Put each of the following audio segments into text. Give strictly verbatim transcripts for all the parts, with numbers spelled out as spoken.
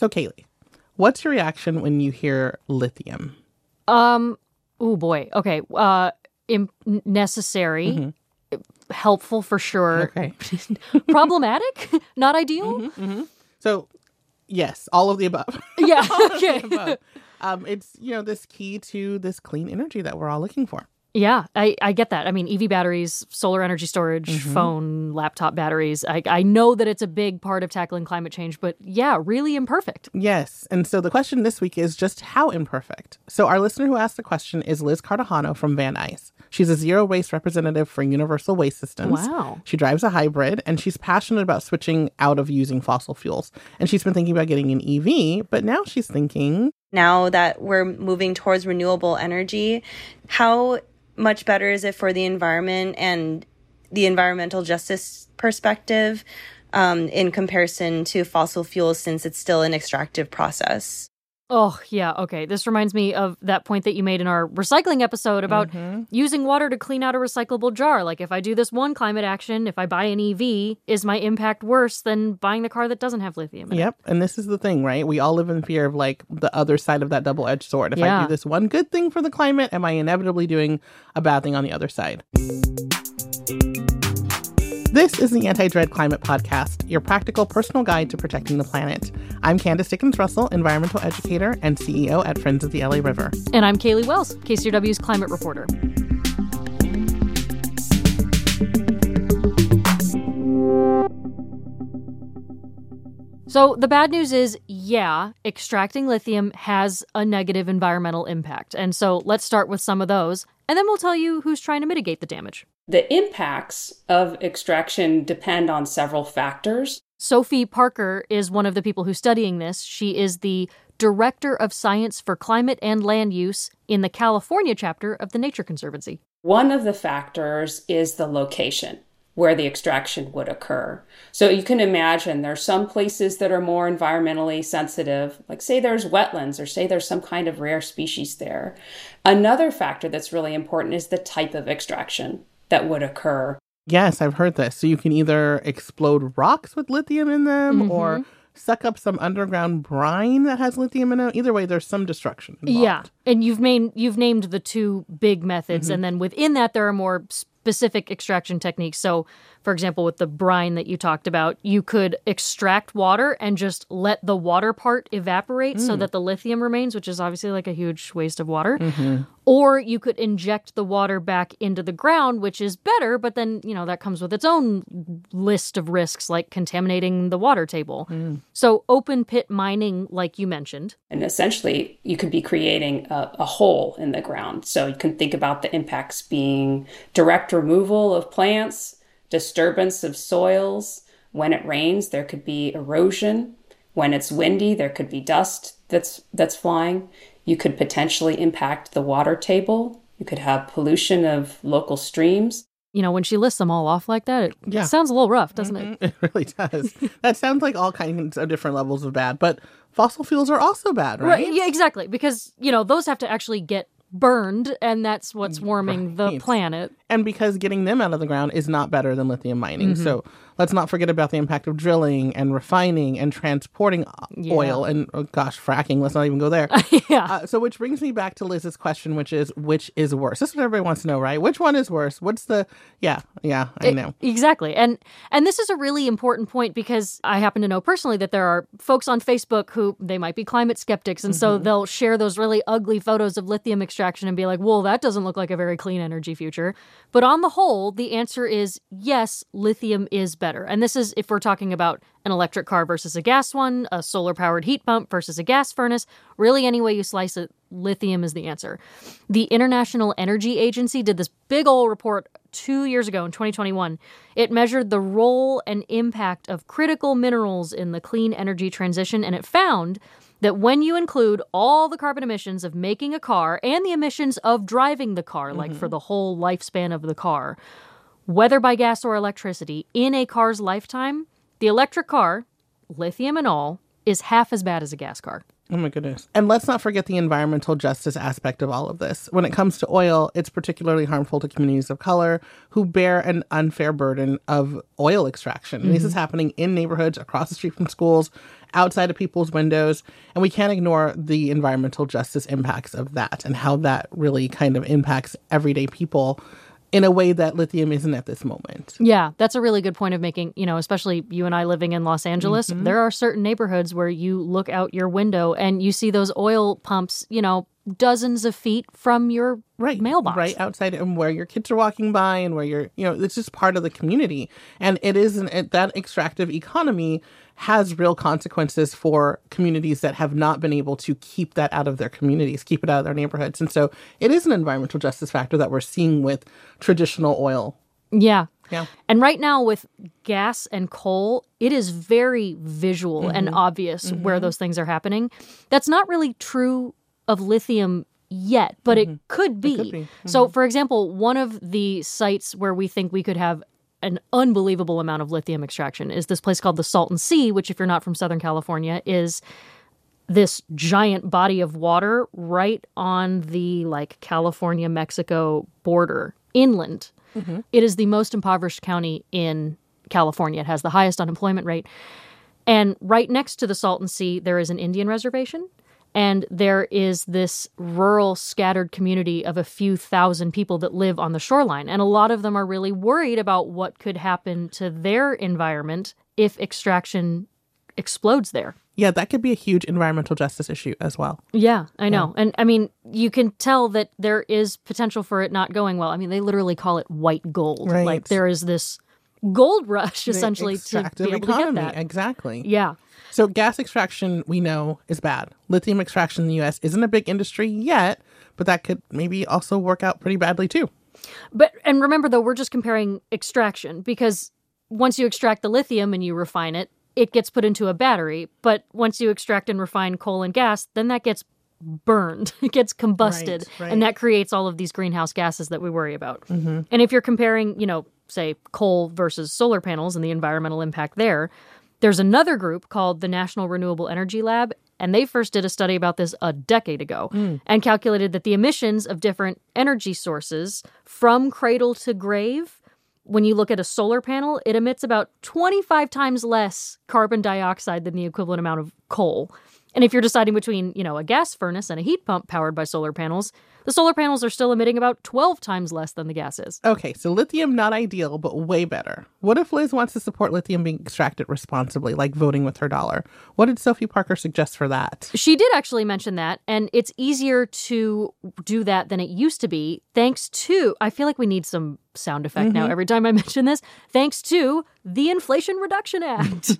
So, Kaylee, what's your reaction when you hear lithium? Um. Oh, boy. Okay. Uh, imp- necessary. Mm-hmm. Helpful for sure. Okay. Problematic? Not ideal? Mm-hmm, mm-hmm. So, yes, all of the above. Yeah. Okay. Above. Um, it's, you know, this key to this clean energy that we're all looking for. Yeah, I, I get that. I mean, E V batteries, solar energy storage, mm-hmm. phone, laptop batteries. I, I know that it's a big part of tackling climate change, but yeah, really imperfect. Yes. And so the question this week is just how imperfect? So our listener who asked the question is Liz Cartagena from Van Nuys. She's a zero waste representative for Universal Waste Systems. Wow. She drives a hybrid and she's passionate about switching out of using fossil fuels. And she's been thinking about getting an E V, but now she's thinking... Now that we're moving towards renewable energy, how much better is it for the environment and the environmental justice perspective um, in comparison to fossil fuels, since it's still an extractive process? Oh, yeah. Okay. This reminds me of that point that you made in our recycling episode about mm-hmm. using water to clean out a recyclable jar. Like, if I do this one climate action, if I buy an E V, is my impact worse than buying the car that doesn't have lithium in yep. it? And this is the thing, right? We all live in fear of, like, the other side of that double-edged sword. If yeah. I do this one good thing for the climate, am I inevitably doing a bad thing on the other side? This is the Anti-Dread Climate Podcast, your practical personal guide to protecting the planet. I'm Candace Dickens-Russell, environmental educator and C E O at Friends of the L A River. And I'm Kaylee Wells, K C R W's climate reporter. So the bad news is, yeah, extracting lithium has a negative environmental impact. And so let's start with some of those, and then we'll tell you who's trying to mitigate the damage. The impacts of extraction depend on several factors. Sophie Parker is one of the people who's studying this. She is the Director of Science for Climate and Land Use in the California chapter of the Nature Conservancy. One of the factors is the location where the extraction would occur. So you can imagine there are some places that are more environmentally sensitive, like say there's wetlands or say there's some kind of rare species there. Another factor that's really important is the type of extraction that would occur. Yes, I've heard this. So you can either explode rocks with lithium in them mm-hmm. or suck up some underground brine that has lithium in it. Either way, there's some destruction involved. Yeah, and you've, main, you've named the two big methods, mm-hmm. and then within that, there are more specific extraction techniques. So, for example, with the brine that you talked about, you could extract water and just let the water part evaporate mm. so that the lithium remains, which is obviously like a huge waste of water. Mm-hmm. Or you could inject the water back into the ground, which is better, but then, you know, that comes with its own list of risks, like contaminating the water table. Mm. So open pit mining, like you mentioned. And essentially, you could be creating a, a hole in the ground. So you can think about the impacts being direct removal of plants, disturbance of soils. When it rains, there could be erosion. When it's windy, there could be dust that's that's flying. You could potentially impact the water table. You could have pollution of local streams. You know, when she lists them all off like that, it yeah. sounds a little rough, doesn't mm-hmm. it? It really does. That sounds like all kinds of different levels of bad, but fossil fuels are also bad, right? Right. Yeah, exactly. Because, you know, those have to actually get burned, and that's what's warming right. the planet. And because getting them out of the ground is not better than lithium mining. Mm-hmm. So let's not forget about the impact of drilling and refining and transporting yeah. oil and, oh gosh, fracking. Let's not even go there. yeah. Uh, so which brings me back to Liz's question, which is, which is worse? This is what everybody wants to know, right? Which one is worse? What's the, yeah, yeah, I it, know. Exactly. And, and this is a really important point, because I happen to know personally that there are folks on Facebook who, they might be climate skeptics. And mm-hmm. so they'll share those really ugly photos of lithium extraction and be like, well, that doesn't look like a very clean energy future. But on the whole, the answer is yes, lithium is better. And this is if we're talking about an electric car versus a gas one, a solar-powered heat pump versus a gas furnace. Really, any way you slice it, lithium is the answer. The International Energy Agency did this big old report two years ago in twenty twenty-one. It measured the role and impact of critical minerals in the clean energy transition, and it found that when you include all the carbon emissions of making a car and the emissions of driving the car, mm-hmm. like for the whole lifespan of the car, whether by gas or electricity, in a car's lifetime, the electric car, lithium and all, is half as bad as a gas car. Oh, my goodness. And let's not forget the environmental justice aspect of all of this. When it comes to oil, it's particularly harmful to communities of color who bear an unfair burden of oil extraction. Mm-hmm. This is happening in neighborhoods, across the street from schools, outside of people's windows. And we can't ignore the environmental justice impacts of that and how that really kind of impacts everyday people in a way that lithium isn't at this moment. Yeah, that's a really good point of making, you know, especially you and I living in Los Angeles. Mm-hmm. There are certain neighborhoods where you look out your window and you see those oil pumps, you know, dozens of feet from your right, mailbox. Right outside, and where your kids are walking by and where you're, you know, it's just part of the community. And it is an, it, that extractive economy has real consequences for communities that have not been able to keep that out of their communities, keep it out of their neighborhoods. And so it is an environmental justice factor that we're seeing with traditional oil. Yeah. Yeah. And right now with gas and coal, it is very visual mm-hmm. and obvious mm-hmm. where those things are happening. That's not really true of lithium yet, but mm-hmm. it could be. It could be. Mm-hmm. So, for example, one of the sites where we think we could have an unbelievable amount of lithium extraction is this place called the Salton Sea, which, if you're not from Southern California, is this giant body of water right on the, like, California-Mexico border, inland. Mm-hmm. It is the most impoverished county in California. It has the highest unemployment rate. And right next to the Salton Sea, there is an Indian reservation. And there is this rural scattered community of a few thousand people that live on the shoreline. And a lot of them are really worried about what could happen to their environment if extraction explodes there. Yeah, that could be a huge environmental justice issue as well. Yeah, I know. Yeah. And I mean, you can tell that there is potential for it not going well. I mean, they literally call it white gold. Right. Like there is this gold rush, essentially, to be able to get that. Exactly. Yeah. So gas extraction, we know, is bad. Lithium extraction in the U S isn't a big industry yet, but that could maybe also work out pretty badly, too. But and remember, though, we're just comparing extraction, because once you extract the lithium and you refine it, it gets put into a battery. But once you extract and refine coal and gas, then that gets burned. It gets combusted. Right, right. And that creates all of these greenhouse gases that we worry about. Mm-hmm. And if you're comparing, you know, say, coal versus solar panels and the environmental impact there, there's another group called the National Renewable Energy Lab, and they first did a study about this a decade ago mm. and calculated that the emissions of different energy sources from cradle to grave, when you look at a solar panel, it emits about twenty-five times less carbon dioxide than the equivalent amount of coal. And if you're deciding between, you know, a gas furnace and a heat pump powered by solar panels, the solar panels are still emitting about twelve times less than the gas is. Okay, so lithium, not ideal, but way better. What if Liz wants to support lithium being extracted responsibly, like voting with her dollar? What did Sophie Parker suggest for that? She did actually mention that, and it's easier to do that than it used to be, thanks to, I feel like we need some sound effect mm-hmm. now every time I mention this, thanks to the Inflation Reduction Act,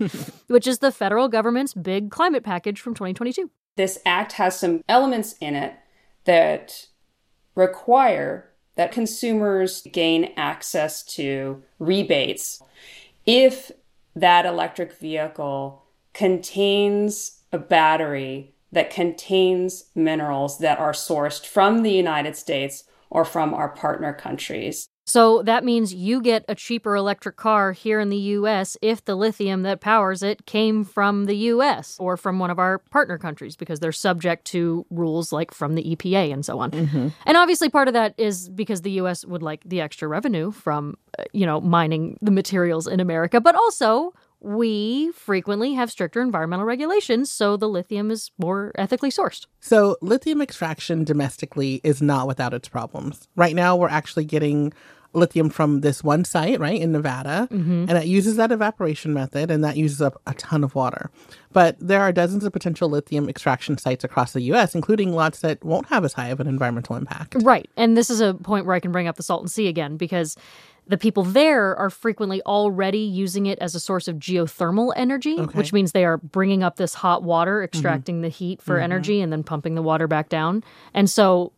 which is the federal government's big climate package from twenty twenty-two. This act has some elements in it that require that consumers gain access to rebates if that electric vehicle contains a battery that contains minerals that are sourced from the United States or from our partner countries. So that means you get a cheaper electric car here in the U S if the lithium that powers it came from the U S or from one of our partner countries, because they're subject to rules like from the E P A and so on. Mm-hmm. And obviously part of that is because the U S would like the extra revenue from, you know, mining the materials in America. But also we frequently have stricter environmental regulations, so the lithium is more ethically sourced. So lithium extraction domestically is not without its problems. Right now, we're actually getting lithium from this one site, right, in Nevada, mm-hmm. and it uses that evaporation method, and that uses up a ton of water. But there are dozens of potential lithium extraction sites across the U S, including lots that won't have as high of an environmental impact. Right, and this is a point where I can bring up the Salton Sea again, because the people there are frequently already using it as a source of geothermal energy, okay. which means they are bringing up this hot water, extracting mm-hmm. the heat for mm-hmm. energy, and then pumping the water back down. And so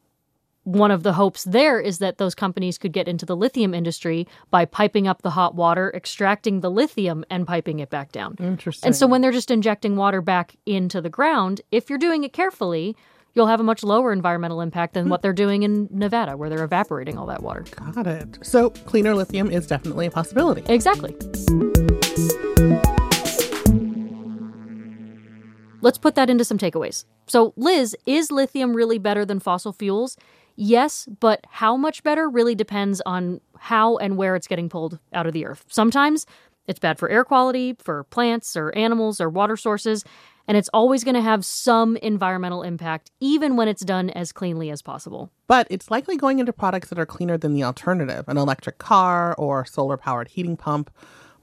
one of the hopes there is that those companies could get into the lithium industry by piping up the hot water, extracting the lithium, and piping it back down. Interesting. And so when they're just injecting water back into the ground, if you're doing it carefully, you'll have a much lower environmental impact than what they're doing in Nevada, where they're evaporating all that water. Got it. So cleaner lithium is definitely a possibility. Exactly. Let's put that into some takeaways. So, Liz, is lithium really better than fossil fuels? Yes, but how much better really depends on how and where it's getting pulled out of the earth. Sometimes it's bad for air quality, for plants or animals or water sources, and it's always going to have some environmental impact, even when it's done as cleanly as possible. But it's likely going into products that are cleaner than the alternative, an electric car or solar-powered heating pump.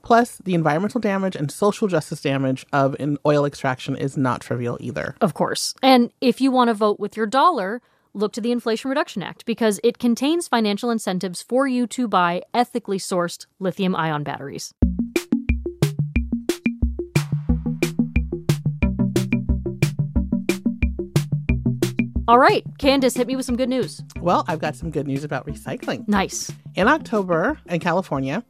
Plus, the environmental damage and social justice damage of an oil extraction is not trivial either. Of course. And if you want to vote with your dollar, look to the Inflation Reduction Act, because it contains financial incentives for you to buy ethically sourced lithium-ion batteries. All right, Candace, hit me with some good news. Well, I've got some good news about recycling. Nice. In October, in California,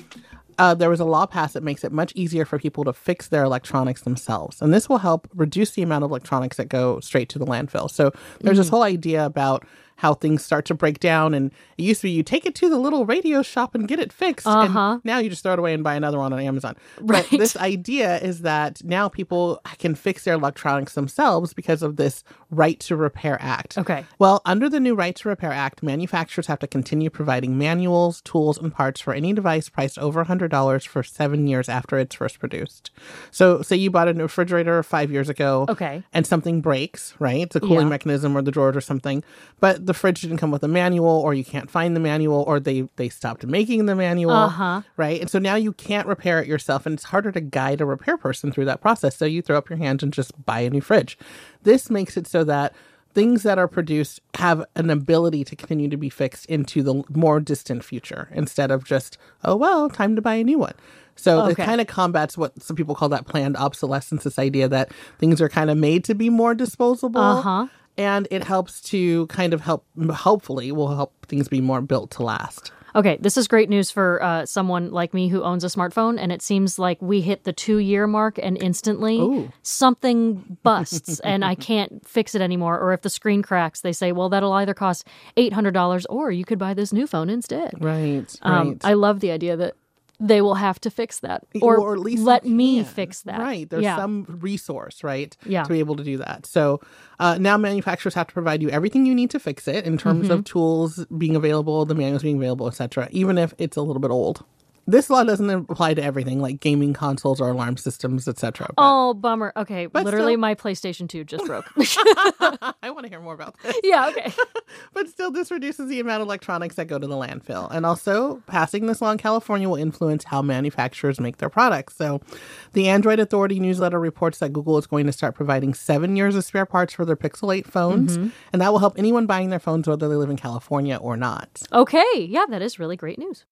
uh, there was a law passed that makes it much easier for people to fix their electronics themselves. And this will help reduce the amount of electronics that go straight to the landfill. So there's mm. this whole idea about how things start to break down. And it used to be you take it to the little radio shop and get it fixed. Uh-huh. And now you just throw it away and buy another one on Amazon. Right. But this idea is that now people can fix their electronics themselves because of this Right to Repair Act. Okay. Well, under the new Right to Repair Act, manufacturers have to continue providing manuals, tools, and parts for any device priced over one hundred dollars for seven years after it's first produced. So say you bought a new refrigerator five years ago. Okay. And something breaks, right? It's a cooling yeah. mechanism or the drawers or something. But the fridge didn't come with a manual, or you can't find the manual, or they, they stopped making the manual, uh-huh. right? And so now you can't repair it yourself, and it's harder to guide a repair person through that process. So you throw up your hands and just buy a new fridge. This makes it so that things that are produced have an ability to continue to be fixed into the more distant future instead of just, oh, well, time to buy a new one. So okay. it kind of combats what some people call that planned obsolescence, this idea that things are kind of made to be more disposable. Uh-huh. And it helps to kind of help, hopefully, will help things be more built to last. Okay, this is great news for uh, someone like me who owns a smartphone, and it seems like we hit the two-year mark, and instantly Ooh. something busts, and I can't fix it anymore. Or if the screen cracks, they say, well, that'll either cost eight hundred dollars or you could buy this new phone instead. Right, right. Um, I love the idea that they will have to fix that, or, or at least let me fix that. Right. There's yeah. some resource, right, yeah. to be able to do that. So uh, now manufacturers have to provide you everything you need to fix it in terms mm-hmm. of tools being available, the manuals being available, et cetera, even if it's a little bit old. This law doesn't apply to everything, like gaming consoles or alarm systems, et cetera. Oh, bummer. Okay, but literally still, my PlayStation two just broke. I want to hear more about this. Yeah, okay. But still, this reduces the amount of electronics that go to the landfill. And also, passing this law in California will influence how manufacturers make their products. So the Android Authority newsletter reports that Google is going to start providing seven years of spare parts for their Pixel eight phones. Mm-hmm. And that will help anyone buying their phones, whether they live in California or not. Okay, yeah, that is really great news.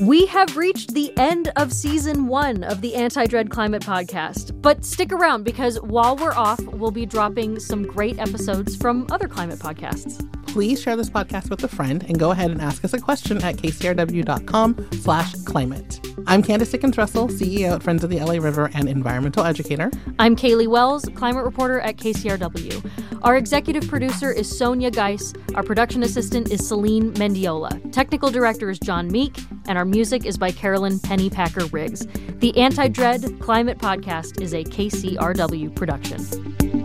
We have reached the end of season one of the Anti-Dread Climate Podcast. But stick around, because while we're off, we'll be dropping some great episodes from other climate podcasts. Please share this podcast with a friend and go ahead and ask us a question at kcrw.com slash climate. I'm Candace Dickens-Russell, C E O at Friends of the L A River and environmental educator. I'm Kaylee Wells, climate reporter at K C R W. Our executive producer is Sonia Geis. Our production assistant is Celine Mendiola. Technical director is John Meek. And our music is by Carolyn Pennypacker-Riggs. The Anti-Dread Climate Podcast is a K C R W production.